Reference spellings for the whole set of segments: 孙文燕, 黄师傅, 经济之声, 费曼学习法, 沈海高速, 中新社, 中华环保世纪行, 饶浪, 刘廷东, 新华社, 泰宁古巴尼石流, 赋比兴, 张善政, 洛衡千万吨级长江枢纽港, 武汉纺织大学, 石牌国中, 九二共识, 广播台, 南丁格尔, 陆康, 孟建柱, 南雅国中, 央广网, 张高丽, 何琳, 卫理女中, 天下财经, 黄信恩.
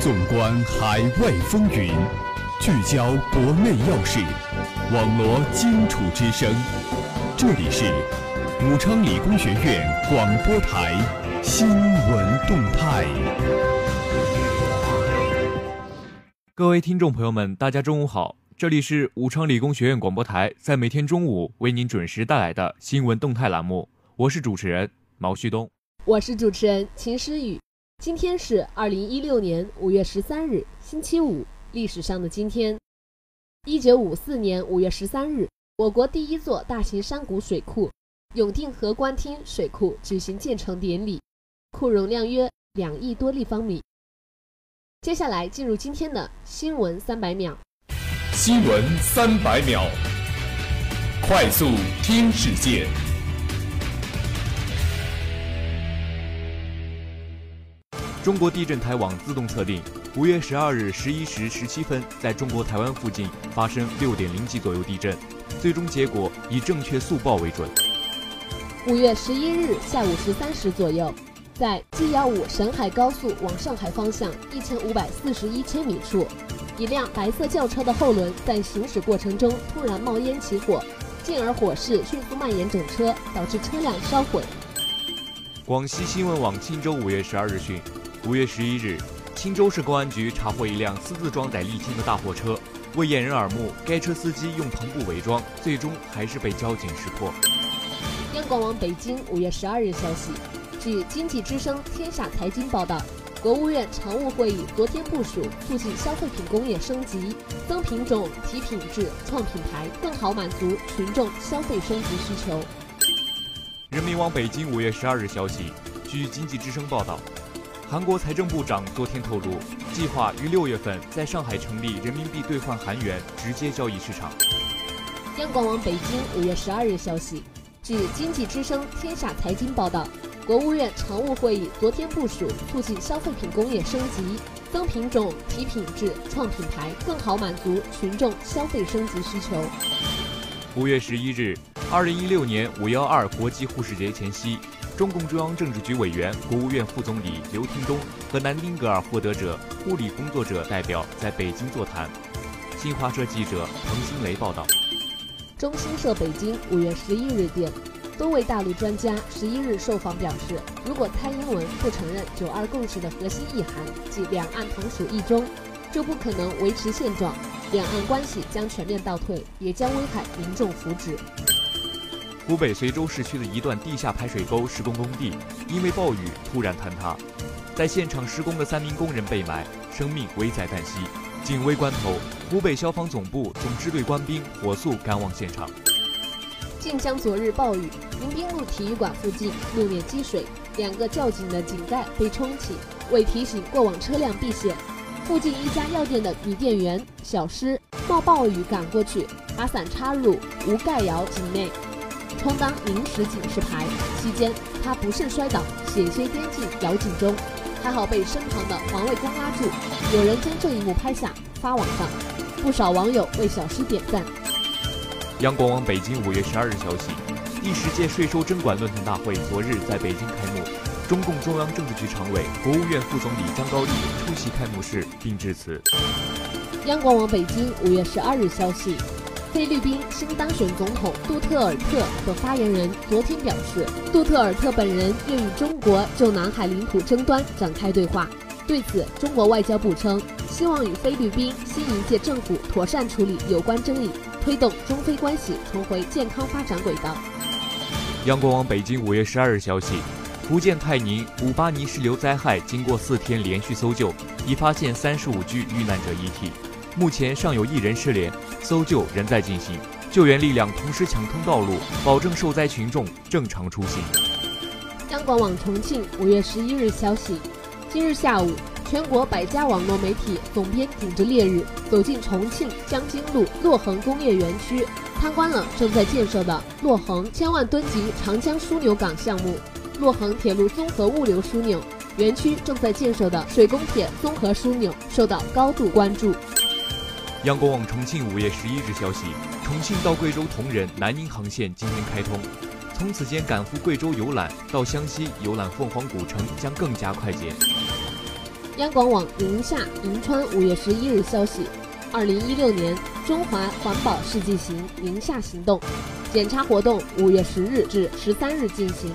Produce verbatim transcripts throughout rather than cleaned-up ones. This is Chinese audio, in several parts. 纵观海外风云，聚焦国内要事，网罗荆楚之声。这里是武昌理工学院广播台新闻动态。各位听众朋友们，大家中午好，这里是武昌理工学院广播台，在每天中午为您准时带来的新闻动态栏目，我是主持人毛旭东，我是主持人秦诗雨。今天是二零一六年五月十三日，星期五。历史上的今天，一九五四年五月十三日，我国第一座大型山谷水库永定河官厅水库举行建成典礼，库容量约两亿多立方米。接下来进入今天的新闻三百秒。新闻三百秒，快速听世界。中国地震台网自动测定，五月十二日十一时十七分，在中国台湾附近发生六点零级左右地震，最终结果以正确速报为准。五月十一日下午十三时左右，在 G 一五 沈海高速往上海方向一千五百四十一千米处，一辆白色轿车的后轮在行驶过程中突然冒烟起火，进而火势迅速蔓延整车，导致车辆烧毁。广西新闻网钦州五月十二日讯。五月十一日，钦州市公安局查获一辆私自装载沥青的大货车。为掩人耳目，该车司机用篷布伪装，最终还是被交警识破。央广网北京五月十二日消息，据经济之声《天下财经》报道，国务院常务会议昨天部署促进消费品工业升级，增品种、提品质、创品牌，更好满足群众消费升级需求。人民网北京五月十二日消息，据经济之声报道。韩国财政部长昨天透露，计划于六月份在上海成立人民币兑换韩元直接交易市场。央广网北京五月十二日消息，据经济之声《天下财经》报道，国务院常务会议昨天部署促进消费品工业升级，增品种、提品质、创品牌，更好满足群众消费升级需求。五月十一日，二零一六年五幺二国际护士节前夕。中共中央政治局委员、国务院副总理刘廷东和南丁格尔获得者护理工作者代表在北京座谈。新华社记者滕新雷报道。中新社北京五月十一日电，多位大陆专家十一日受访表示，如果蔡英文不承认九二共识的核心意涵，即两岸同属一中，就不可能维持现状，两岸关系将全面倒退，也将危害民众福祉。湖北随州市区的一段地下排水沟施工工地因为暴雨突然坍塌，在现场施工的三名工人被埋，生命危在旦夕。紧危关头，湖北消防总部总支队官兵火速赶往现场。晋江昨日暴雨，迎宾路体育馆附近路面积水，两个窖井的井盖被冲起，为提醒过往车辆避险，附近一家药店的女店员小施冒暴雨赶过去，把伞插入无盖窑井内，充当临时警示牌，期间他不慎摔倒，险些跌进窑井中，还好被身旁的环卫工拉住。有人将这一幕拍下发网上，不少网友为小施点赞。央广网北京五月十二日消息，第十届税收征管论坛大会昨日在北京开幕，中共中央政治局常委、国务院副总理张高丽出席开幕式并致辞。央广网北京五月十二日消息。菲律宾新当选总统杜特尔特和发言人昨天表示，杜特尔特本人愿与中国就南海领土争端展开对话。对此，中国外交部称，希望与菲律宾新一届政府妥善处理有关争议，推动中菲关系重回健康发展轨道。央广网北京五月十二日消息，福建泰宁古巴尼石流灾害经过四天连续搜救，已发现三十五具遇难者遗体。目前尚有一人失联，搜救仍在进行，救援力量同时抢通道路，保证受灾群众正常出行。央广网重庆五月十一日消息，今日下午，全国百家网络媒体总编顶着烈日走进重庆江津路洛衡工业园区，参观了正在建设的洛衡千万吨级长江枢纽港项目、洛衡铁路综合物流枢纽。园区正在建设的水工铁综合枢纽受到高度关注。央广网重庆五月十一日消息，重庆到贵州铜仁南宁航线今天开通，从此间赶赴贵州游览到湘西游览凤凰古城将更加快捷。央广网宁夏、银川五月十一日消息，二零一六年中华环保世纪行宁夏行动检查活动五月十日至十三日进行。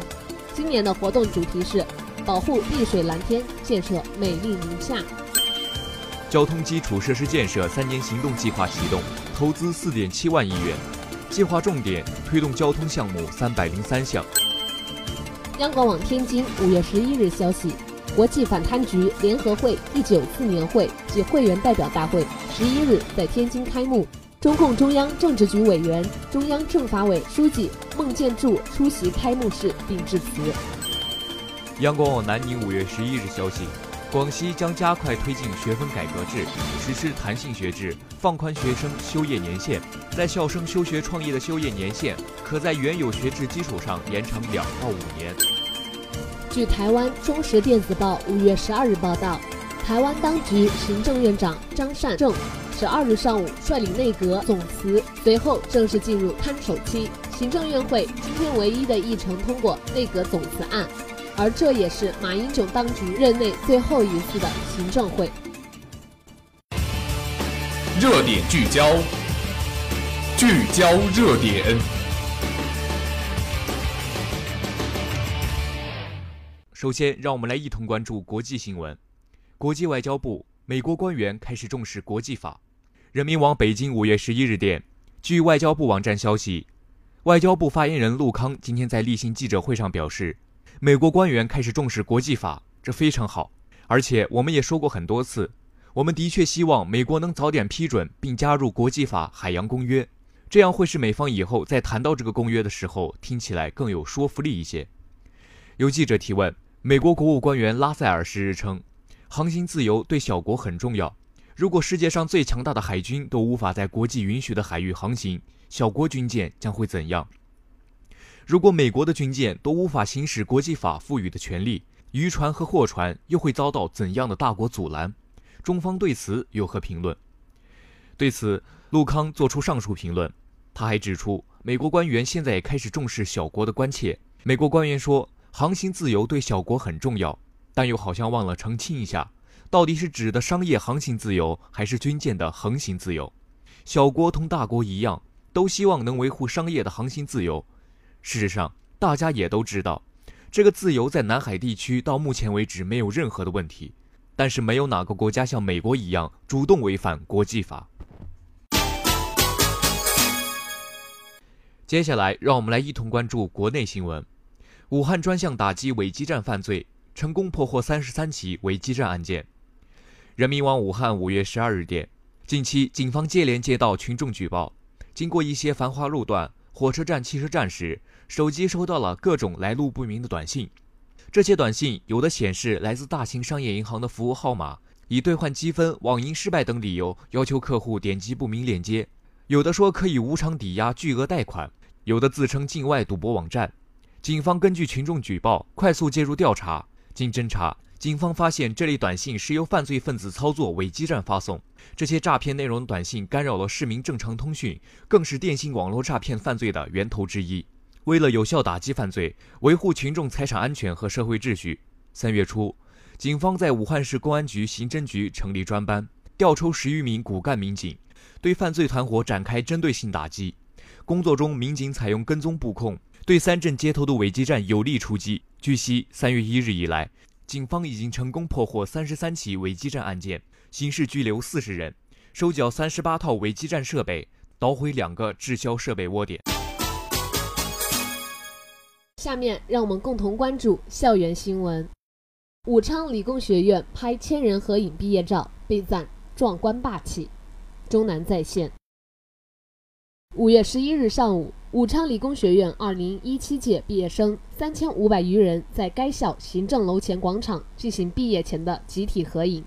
今年的活动主题是保护碧水蓝天，建设美丽宁夏。交通基础设施建设三年行动计划启动，投资四点七万亿元，计划重点推动交通项目三百零三项。央广网天津五月十一日消息，国际反贪局联合会第九次年会及会员代表大会十一日在天津开幕，中共中央政治局委员、中央政法委书记孟建柱出席开幕式并致辞。央广网南宁五月十一日消息，广西将加快推进学分改革制，实施弹性学制，放宽学生修业年限。在校生休学创业的休业年限，可在原有学制基础上延长两到五年。据台湾中时电子报五月十二日报道，台湾当局行政院长张善政十二日上午率领内阁总辞，随后正式进入看守期。行政院会今天唯一的议程通过内阁总辞案。而这也是马英九当局任内最后一次的行政会。热点聚焦，聚焦热点。首先，让我们来一同关注国际新闻。国际外交部、美国官员开始重视国际法。人民网北京五月十一日电，据外交部网站消息，外交部发言人陆康今天在例行记者会上表示，美国官员开始重视国际法，这非常好。而且我们也说过很多次，我们的确希望美国能早点批准并加入国际法海洋公约，这样会使美方以后在谈到这个公约的时候听起来更有说服力一些。有记者提问，美国国务官员拉塞尔十日称，航行自由对小国很重要，如果世界上最强大的海军都无法在国际允许的海域航行，小国军舰将会怎样？如果美国的军舰都无法行使国际法赋予的权利，渔船和货船又会遭到怎样的大国阻拦？中方对此有何评论？对此，陆康做出上述评论。他还指出，美国官员现在也开始重视小国的关切。美国官员说，航行自由对小国很重要，但又好像忘了澄清一下，到底是指的商业航行自由，还是军舰的航行自由？小国同大国一样，都希望能维护商业的航行自由。事实上，大家也都知道，这个自由在南海地区到目前为止没有任何的问题，但是没有哪个国家像美国一样主动违反国际法。接下来，让我们来一同关注国内新闻。武汉专项打击伪基站犯罪，成功破获三十三起伪基站案件。人民网武汉五月十二日电，近期警方接连接到群众举报，经过一些繁华路段、火车站、汽车站时，手机收到了各种来路不明的短信。这些短信有的显示来自大型商业银行的服务号码，以兑换积分、网银失败等理由要求客户点击不明链接；有的说可以无偿抵押巨额贷款；有的自称境外赌博网站。警方根据群众举报快速介入调查。经侦查，警方发现这类短信是由犯罪分子操作伪基站发送。这些诈骗内容短信干扰了市民正常通讯，更是电信网络诈骗犯罪的源头之一。为了有效打击犯罪，维护群众财产安全和社会秩序，三月初，警方在武汉市公安局刑侦局成立专班，调抽十余名骨干民警，对犯罪团伙展开针对性打击。工作中，民警采用跟踪布控，对三镇街头的伪基站有力出击。据悉，三月一日以来，警方已经成功破获三十三起伪基站案件，刑事拘留四十人，收缴三十八套伪基站设备，捣毁两个滞销设备窝点。下面让我们共同关注校园新闻。武昌理工学院拍千人合影毕业照被赞壮观霸气，钟南再现。五月十一日上午，武昌理工学院二零一七届毕业生三千五百余人在该校行政楼前广场进行毕业前的集体合影。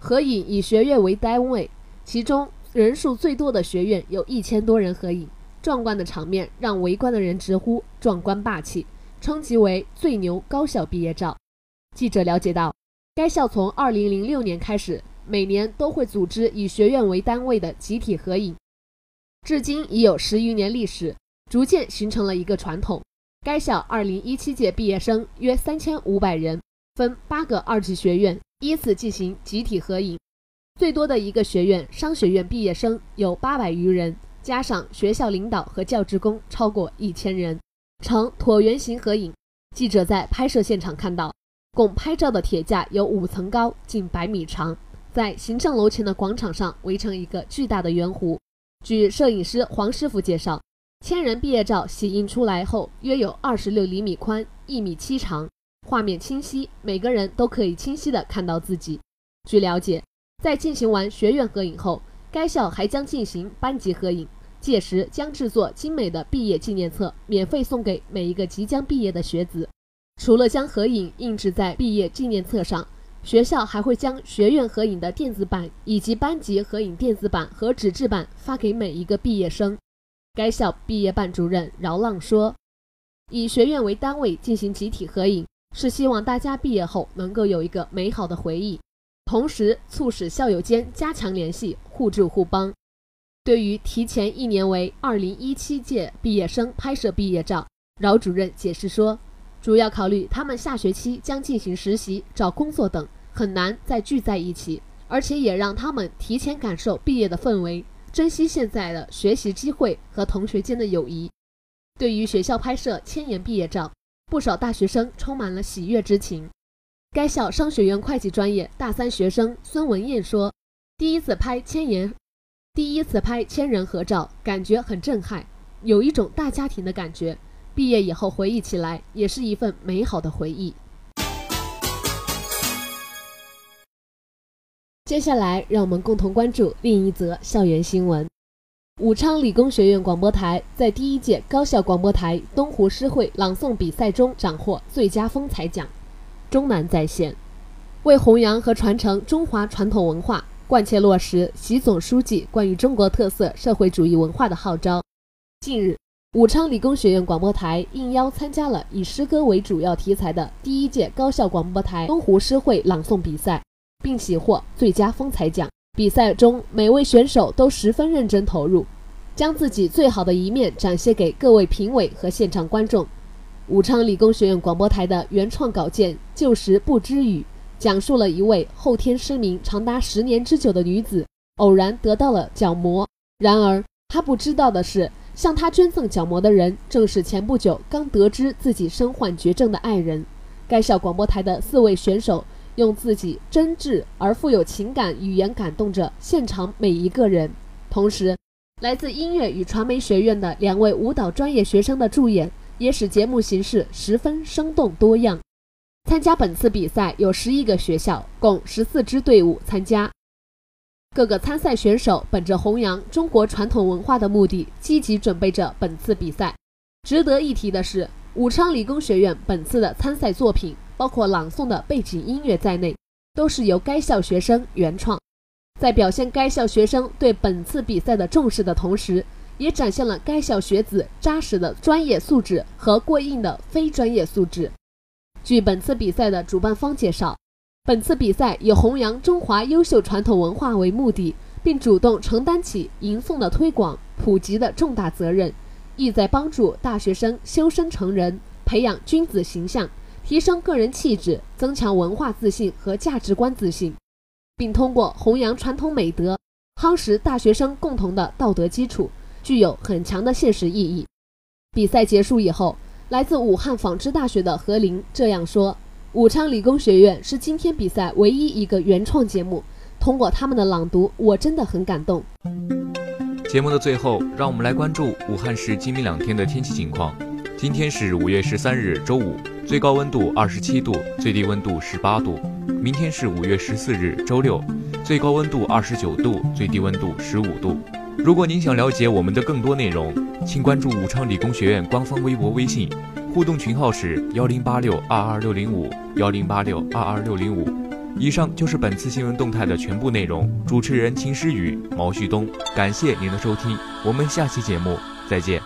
合影以学院为单位，其中人数最多的学院有一千多人合影，壮观的场面让围观的人直呼壮观霸气，称其为最牛高校毕业照。记者了解到，该校从二零零六年开始，每年都会组织以学院为单位的集体合影。至今已有十余年历史，逐渐形成了一个传统。该校二零一七届毕业生约三千五百人，分八个二级学院依次进行集体合影。最多的一个学院，商学院毕业生有八百余人，加上学校领导和教职工超过 一千人，呈椭圆形合影。记者在拍摄现场看到，共拍照的铁架有五层高，近百米长，在行政楼前的广场上围成一个巨大的圆弧。据摄影师黄师傅介绍，千人毕业照洗印出来后，约有二十六厘米宽，一米七长，画面清晰，每个人都可以清晰地看到自己。据了解，在进行完学院合影后，该校还将进行班级合影，届时将制作精美的毕业纪念册，免费送给每一个即将毕业的学子。除了将合影印制在毕业纪念册上，学校还会将学院合影的电子版以及班级合影电子版和纸质版发给每一个毕业生。该校毕业办主任饶浪说，以学院为单位进行集体合影，是希望大家毕业后能够有一个美好的回忆，同时促使校友间加强联系，互助互帮。对于提前一年为二零一七届毕业生拍摄毕业照，饶主任解释说，主要考虑他们下学期将进行实习、找工作等，很难再聚在一起，而且也让他们提前感受毕业的氛围，珍惜现在的学习机会和同学间的友谊。对于学校拍摄千人毕业照，不少大学生充满了喜悦之情。该校商学院会计专业大三学生孙文燕说，第一次拍千人，第一次拍千人合照，感觉很震撼，有一种大家庭的感觉。毕业以后回忆起来，也是一份美好的回忆。接下来，让我们共同关注另一则校园新闻。武昌理工学院广播台在第一届高校广播台东湖诗会朗诵比赛中斩获最佳风采奖。中南在线为弘扬和传承中华传统文化，贯彻落实习总书记关于中国特色社会主义文化的号召。近日，武昌理工学院广播台应邀参加了以诗歌为主要题材的第一届高校广播台东湖诗会朗诵比赛，并喜获最佳风采奖。比赛中，每位选手都十分认真投入，将自己最好的一面展现给各位评委和现场观众。武昌理工学院广播台的原创稿件《旧时不知语》，讲述了一位后天失明长达十年之久的女子，偶然得到了角膜。然而，她不知道的是，向他捐赠角膜的人，正是前不久刚得知自己身患绝症的爱人。该校广播台的四位选手，用自己真挚而富有情感语言感动着现场每一个人。同时，来自音乐与传媒学院的两位舞蹈专业学生的助演，也使节目形式十分生动多样。参加本次比赛有十一个学校，共十四支队伍参加。各个参赛选手本着弘扬中国传统文化的目的，积极准备着本次比赛。值得一提的是，武昌理工学院本次的参赛作品，包括朗诵的背景音乐在内，都是由该校学生原创。在表现该校学生对本次比赛的重视的同时，也展现了该校学子扎实的专业素质和过硬的非专业素质。据本次比赛的主办方介绍，本次比赛以弘扬中华优秀传统文化为目的，并主动承担起吟诵的推广、普及的重大责任，意在帮助大学生修身成人，培养君子形象，提升个人气质，增强文化自信和价值观自信，并通过弘扬传统美德，夯实大学生共同的道德基础，具有很强的现实意义。比赛结束以后，来自武汉纺织大学的何琳这样说，武昌理工学院是今天比赛唯一一个原创节目，通过他们的朗读，我真的很感动。节目的最后，让我们来关注武汉市今明两天的天气情况。今天是五月十三日周五，最高温度二十七度，最低温度十八度。明天是五月十四日周六，最高温度二十九度，最低温度十五度。如果您想了解我们的更多内容，请关注武昌理工学院官方微博微信，互动群号是幺零八六二二六零五，幺零八六二二六零五。以上就是本次新闻动态的全部内容。主持人秦诗雨、毛旭东，感谢您的收听，我们下期节目再见。